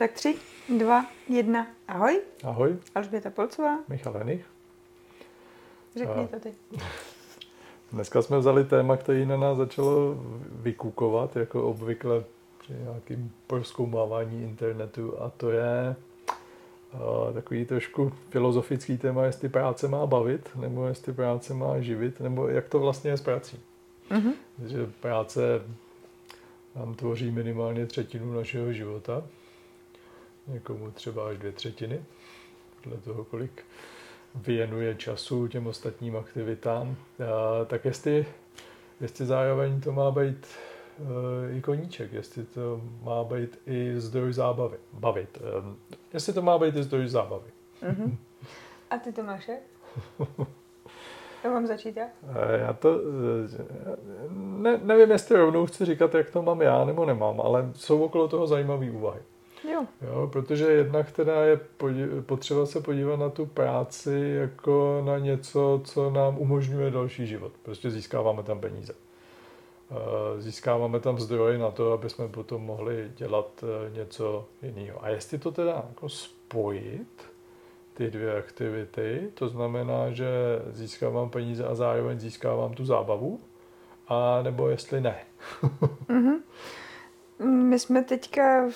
Tak 3, 2, 1, ahoj. Ahoj. Alžběta Polcová. Michal Henich. Řekni to ty. Dneska jsme vzali téma, který na nás začalo vykukovat, jako obvykle při nějakým prozkoumávání internetu, a to je takový trošku filozofický téma, jestli práce má bavit, nebo jestli práce má živit, nebo jak to vlastně je s prací. Mm-hmm. Že práce nám tvoří minimálně 1/3 našeho života, někomu třeba až 2/3, podle toho, kolik věnuje času těm ostatním aktivitám, tak jestli zároveň to má být i koníček, jestli to má být i zdroj zábavy. Jestli to má být i zdroj zábavy. Mm-hmm. A ty to máš, jak? To mám začít, jak? Já to... Nevím, jestli rovnou chci říkat, jak to mám já, nebo nemám, ale jsou okolo toho zajímavé úvahy. Jo, protože jednak teda je potřeba se podívat na tu práci jako na něco, co nám umožňuje další život. Prostě získáváme tam peníze. Získáváme tam zdroje na to, aby jsme potom mohli dělat něco jiného. A jestli to teda jako spojit, ty dvě aktivity, to znamená, že získávám peníze a zároveň získávám tu zábavu, a nebo jestli ne. Mm-hmm. My jsme teďka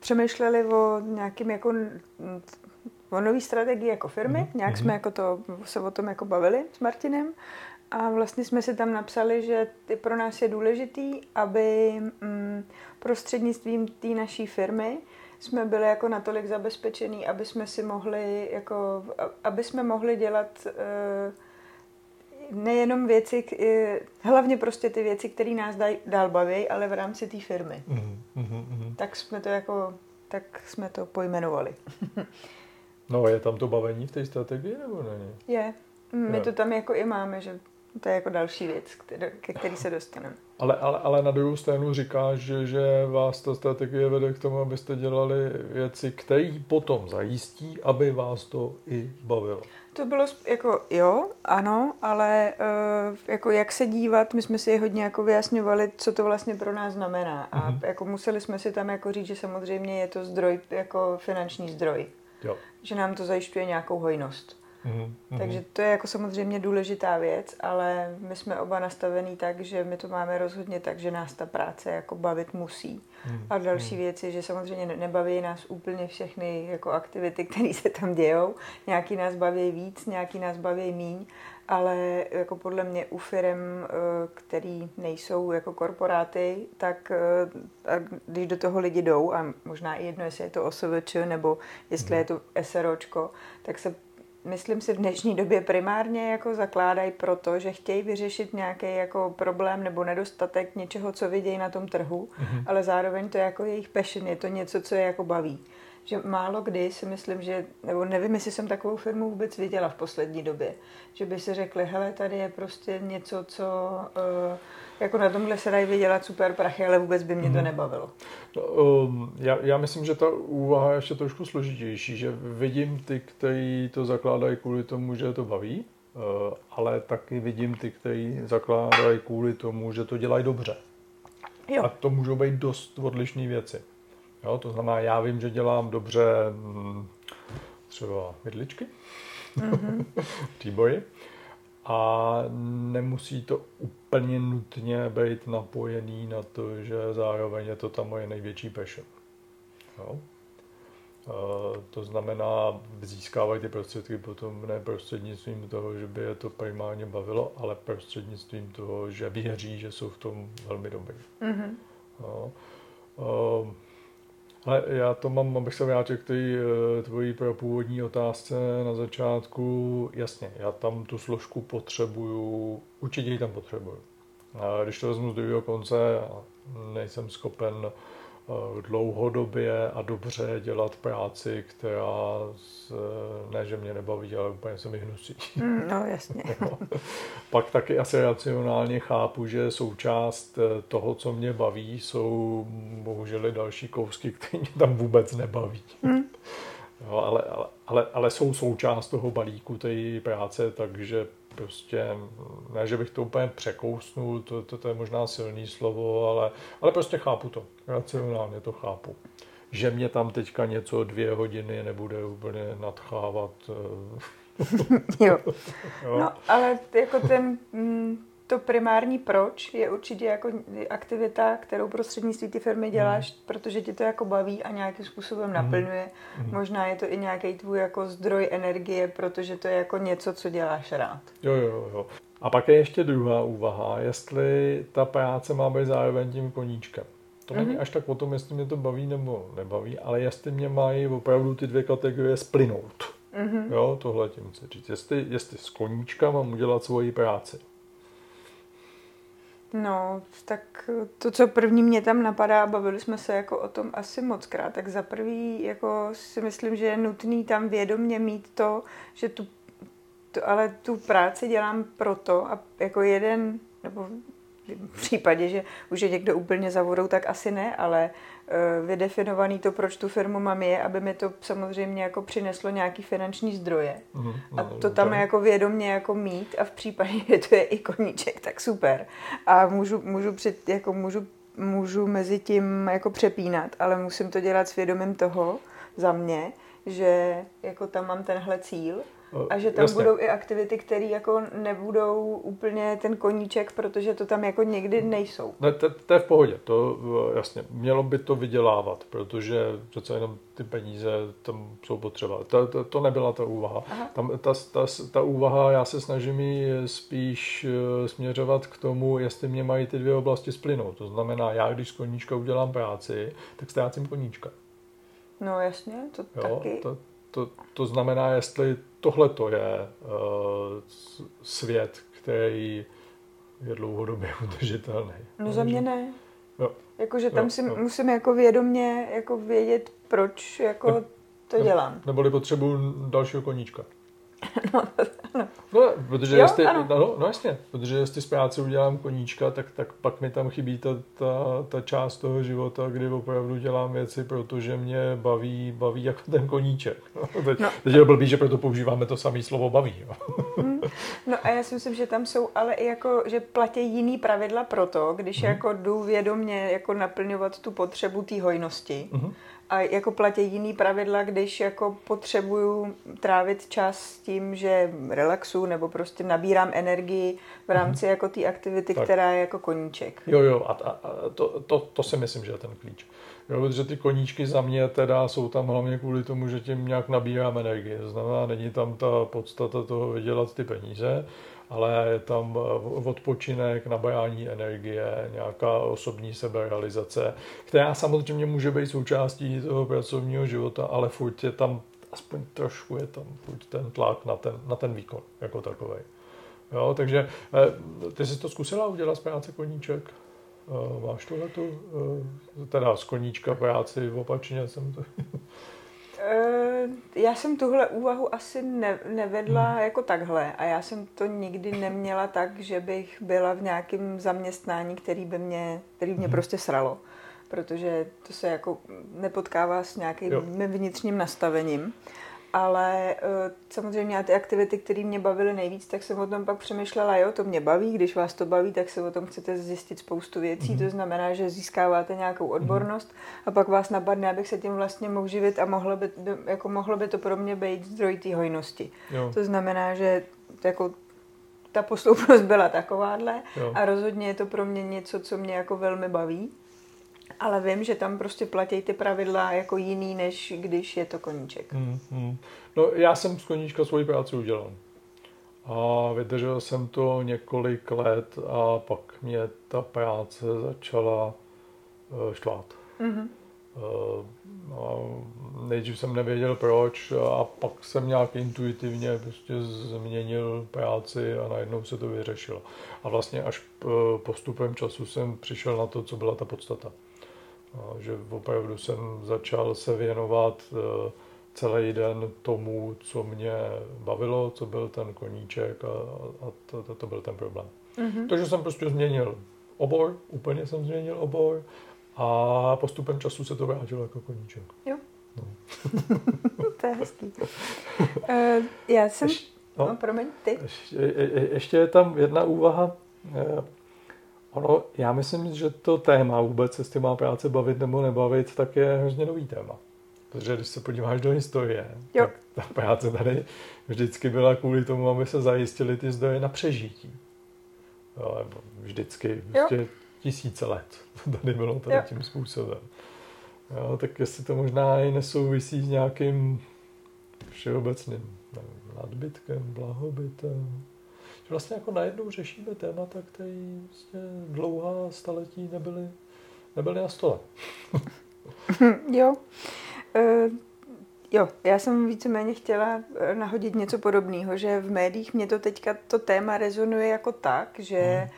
přemýšleli o nějakým jako o nový strategii jako firmy. Mm-hmm. Nějak jsme jako se o tom jako bavili s Martinem a vlastně jsme si tam napsali, že pro nás je důležitý, aby prostřednictvím té naší firmy jsme byli jako natolik zabezpečení, aby jsme si mohli jako dělat nejenom věci, hlavně prostě ty věci, které nás dál baví, ale v rámci té firmy. Tak jsme to pojmenovali. No, je tam to bavení v té strategii, nebo není? Je. My to tam jako i máme, že to je jako další věc, ke který se dostaneme. Ale na druhou stranu říkáš, že vás ta strategie vede k tomu, abyste dělali věci, které potom zajistí, aby vás to i bavilo. To bylo jako jo, ano, ale jako jak se dívat, my jsme si hodně jako vyjasňovali, co to vlastně pro nás znamená. A jako museli jsme si tam jako říct, že samozřejmě je to zdroj, jako finanční zdroj. Jo. Že nám to zajišťuje nějakou hojnost. Mm-hmm. Takže to je jako samozřejmě důležitá věc, ale my jsme oba nastavení tak, že my to máme rozhodně tak, že nás ta práce jako bavit musí. Mm-hmm. A další věc je, že samozřejmě nebaví nás úplně všechny jako aktivity, které se tam dějou. Nějaký nás baví víc, nějaký nás baví míň, ale jako podle mě u firem, který nejsou jako korporáty, tak když do toho lidi jdou, a možná i jedno, jestli je to OSVČ nebo jestli je to SROčko, tak se myslím si v dnešní době primárně jako zakládají proto, že chtějí vyřešit nějaký jako problém nebo nedostatek něčeho, co vidějí na tom trhu, ale zároveň to je jako jejich passion, je to něco, co je jako baví. Že málo kdy si myslím, že, nebo nevím, jestli jsem takovou firmu vůbec viděla v poslední době, že by si řekli, hele, tady je prostě něco, co jako na tomhle se dají vydělat super prachy, ale vůbec by mě to nebavilo. No, já myslím, že ta úvaha je ještě trošku složitější, že vidím ty, kteří to zakládají kvůli tomu, že to baví, ale taky vidím ty, kteří zakládají kvůli tomu, že to dělají dobře. Jo. A to můžou být dost odlišné věci. Jo, to znamená, já vím, že dělám dobře třeba vidličky, příboji, a nemusí to úplně nutně být napojený na to, že zároveň je to ta moje největší passion. Jo. To znamená, získávají ty prostředky potom ne prostřednictvím toho, že by je to primárně bavilo, ale prostřednictvím toho, že věří, že jsou v tom velmi dobrý. Mm-hmm. Jo. Ale já to mám, abych se vrátil k té tvojí původní otázce na začátku. Jasně, já tam tu složku potřebuju, určitě ji tam potřebuju. A když to vezmu z druhého konce, nejsem schopen dlouhodobě a dobře dělat práci, která ne, že mě nebaví, ale úplně se mi hnusí. No, jasně. Pak taky asi racionálně chápu, že součást toho, co mě baví, jsou bohužel další kousky, které mě tam vůbec nebaví. Jo, ale jsou součást toho balíku té práce, takže prostě, ne, že bych to úplně překousnul, to je možná silné slovo, ale prostě chápu to, racionálně to chápu. že mě tam teďka něco 2 hodiny nebude úplně nadchávat. Jo. No, ale jako to primární proč je určitě jako aktivita, kterou prostřednictví ty firmy děláš, protože ti to jako baví a nějakým způsobem naplňuje. Možná je to i nějaký tvůj jako zdroj energie, protože to je jako něco, co děláš rád. Jo. A pak je ještě druhá úvaha, jestli ta práce má být zároveň tím koníčkem. To není až tak o tom, jestli mě to baví nebo nebaví, ale jestli mě mají opravdu ty dvě kategorie splynout. Jo, tohle tím chci říct. Jestli s koníčka mám udělat svoji práci. No, tak to, co první mě tam napadá, bavili jsme se jako o tom asi mockrát, tak za prvý jako si myslím, že je nutný tam vědomě mít to, že tu práci dělám proto a jako jeden, nebo v případě, že už je někdo úplně za vodou, tak asi ne, ale vydefinovaný to, proč tu firmu mám je, aby mi to samozřejmě jako přineslo nějaký finanční zdroje. A to tam jako vědomě jako mít a v případě, že to je i koníček, tak super. A můžu mezi tím jako přepínat, ale musím to dělat s vědomím toho za mě, že jako tam mám tenhle cíl. A že tam budou i aktivity, které jako nebudou úplně ten koníček, protože to tam jako někdy nejsou. Ne, to je v pohodě, to jasně. Mělo by to vydělávat, protože přece jenom ty peníze tam jsou potřeba. To nebyla ta úvaha. Ta úvaha, já se snažím ji spíš směřovat k tomu, jestli mě mají ty dvě oblasti splynout. To znamená, já když z koníčka udělám práci, tak ztrácím koníčka. No jasně, taky. To znamená, jestli tohleto je svět, který je dlouhodobě udržitelný. No za mě ne. No. Jakože tam musím jako vědomě jako vědět, proč jako to dělám. Neboli potřebuji dalšího koníčka. Protože jestli z práce udělám koníčka, tak pak mi tam chybí ta část toho života, kdy opravdu dělám věci, protože mě baví jako ten koníček. Teď je blbý, že proto používáme to samé slovo baví. No a já si myslím, že tam jsou ale i jako, že platí jiný pravidla proto, když jako jdu vědomě jako naplňovat tu potřebu té hojnosti. A jako platí jiný pravidla, když jako potřebuju trávit čas s tím, že relaxu nebo prostě nabírám energii v rámci jako té aktivity, která je jako koníček. To si myslím, že je ten klíč. Jo, protože ty koníčky za mě teda jsou tam hlavně kvůli tomu, že tím nějak nabírám energii. To znamená, není tam ta podstata toho vydělat ty peníze, ale je tam odpočinek, nabrání energie, nějaká osobní seberealizace, která samozřejmě může být součástí toho pracovního života, ale furt je tam, aspoň trošku je tam furt ten tlak na ten výkon jako takovej. Jo, takže ty jsi to zkusila udělat z práce koníček? Máš tohleto? Teda z koníčka práci opačně jsem to... Já jsem tuhle úvahu asi nevedla jako takhle a já jsem to nikdy neměla tak, že bych byla v nějakém zaměstnání, který mě prostě sralo, protože to se jako nepotkává s nějakým vnitřním nastavením. Ale samozřejmě ty aktivity, které mě bavily nejvíc, tak jsem o tom pak přemýšlela, to mě baví, když vás to baví, tak se o tom chcete zjistit spoustu věcí, to znamená, že získáváte nějakou odbornost a pak vás napadne, abych se tím vlastně mohl živit a mohlo by to pro mě být zdroj té hojnosti. Jo. To znamená, že jako ta posloupnost byla takováhle a rozhodně je to pro mě něco, co mě jako velmi baví, ale vím, že tam prostě platí ty pravidla jako jiný, než když je to koníček. No, já jsem z koníčka svoji práci udělal. A vydržel jsem to několik let a pak mě ta práce začala štvát. Nejdřív jsem nevěděl proč a pak jsem nějak intuitivně prostě změnil práci a najednou se to vyřešilo. A vlastně až postupem času jsem přišel na to, co byla ta podstata. Že opravdu jsem začal se věnovat celý den tomu, co mě bavilo, co byl ten koníček a to byl ten problém. Takže jsem prostě změnil obor, úplně jsem změnil obor a postupem času se to vrátilo jako koníček. Jo. No. To je hezký. Já jsem... Promiň, ty. Ještě je tam jedna úvaha. Ono, já myslím, že to téma vůbec, jestli má práce bavit nebo nebavit, tak je hrozně nový téma. Protože když se podíváš do historie, tak ta práce tady vždycky byla kvůli tomu, aby se zajistili ty zdroje na přežití. Jo, vždycky, prostě tisíce let tady bylo tady tím způsobem. Jo, tak jestli to možná i nesouvisí s nějakým všeobecným nadbytkem, blahobytem. Vlastně jako najednou řešíme témata, které vlastně dlouhá staletí nebyly na stole. Jo, já jsem víceméně chtěla nahodit něco podobného, že v médiích mě to teďka to téma rezonuje jako tak, že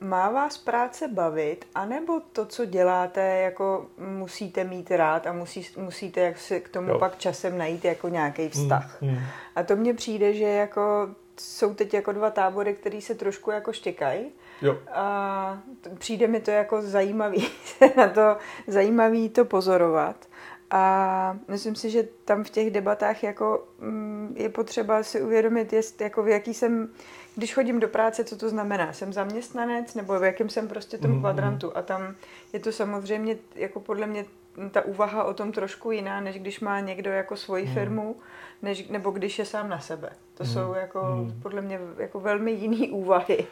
má vás práce bavit, anebo to, co děláte, jako musíte mít rád a musíte jak se k tomu pak časem najít jako nějaký vztah. A to mně přijde, že jako jsou teď jako dva tábory, které se trošku jako štěkají. A přijde mi to jako zajímavý, na to zajímavý to pozorovat. A myslím si, že tam v těch debatách jako je potřeba si uvědomit, jestli jako v jaký jsem, když chodím do práce, co to znamená, jsem zaměstnanec nebo v jakém jsem prostě tom kvadrantu. A tam je to samozřejmě jako podle mě ta úvaha o tom trošku jiná, než když má někdo jako svoji firmu, než, nebo když je sám na sebe. To jsou jako podle mě jako velmi jiný úvahy.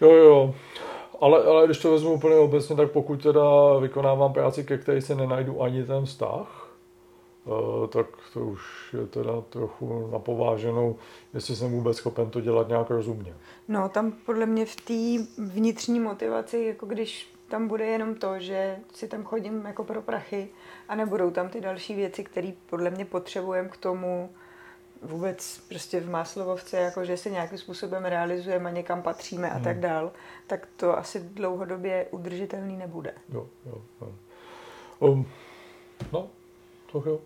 Jo. Ale když to vezmu úplně obecně, tak pokud teda vykonávám práci, ke které se nenajdu ani ten vztah, tak to už je teda trochu napováženou, jestli jsem vůbec schopen to dělat nějak rozumně. No, tam podle mě v té vnitřní motivaci, jako když tam bude jenom to, že si tam chodím jako pro prachy a nebudou tam ty další věci, které podle mě potřebujeme k tomu vůbec prostě v Maslowovce, jako že se nějakým způsobem realizujeme a někam patříme a tak dál, tak to asi dlouhodobě udržitelný nebude. Jo. No, to jo.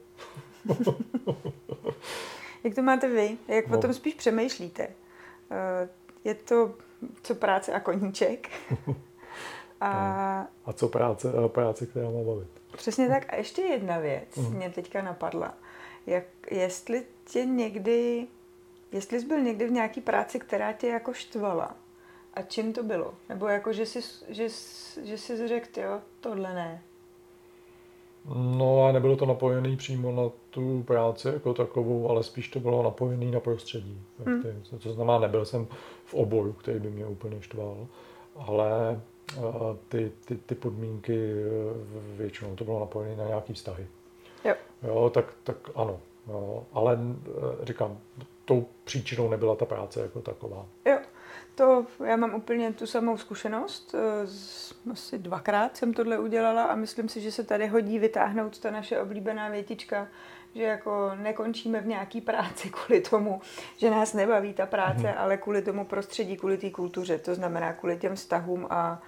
Jak to máte vy? Jak o tom spíš přemýšlíte? Je to co práce a koníček? A co práce, která má bavit. Přesně tak. A ještě jedna věc mě teďka napadla. Jestli jsi byl někdy v nějaký práci, která tě jako štvala. A čím to bylo? Nebo jako, že jsi řekl, jo, tohle ne. No a nebylo to napojené přímo na tu práci jako takovou, ale spíš to bylo napojené na prostředí. To znamená, nebyl jsem v oboru, který by mě úplně štval. Ale ty podmínky většinou to bylo napojené na nějaký vztahy. Jo, tak ano. Jo, ale říkám, tou příčinou nebyla ta práce jako taková. Jo, to já mám úplně tu samou zkušenost. Asi dvakrát jsem tohle udělala a myslím si, že se tady hodí vytáhnout ta naše oblíbená větička, že jako nekončíme v nějaký práci kvůli tomu, že nás nebaví ta práce, ale kvůli tomu prostředí, kvůli té kultuře. To znamená kvůli těm vztahům a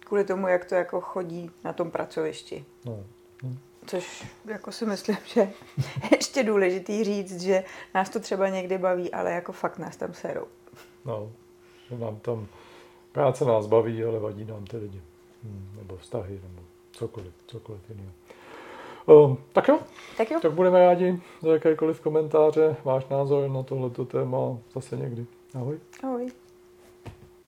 kvůli tomu, jak to jako chodí na tom pracovišti. No. Což jako si myslím, že ještě důležitý říct, že nás to třeba někdy baví, ale jako fakt nás tam serou. No, nám tam práce nás baví, ale vadí nám ty lidi. Nebo vztahy, nebo cokoliv jiného. Tak jo. Tak budeme rádi za jakékoliv komentáře, váš názor na tohleto téma zase někdy. Ahoj. Ahoj.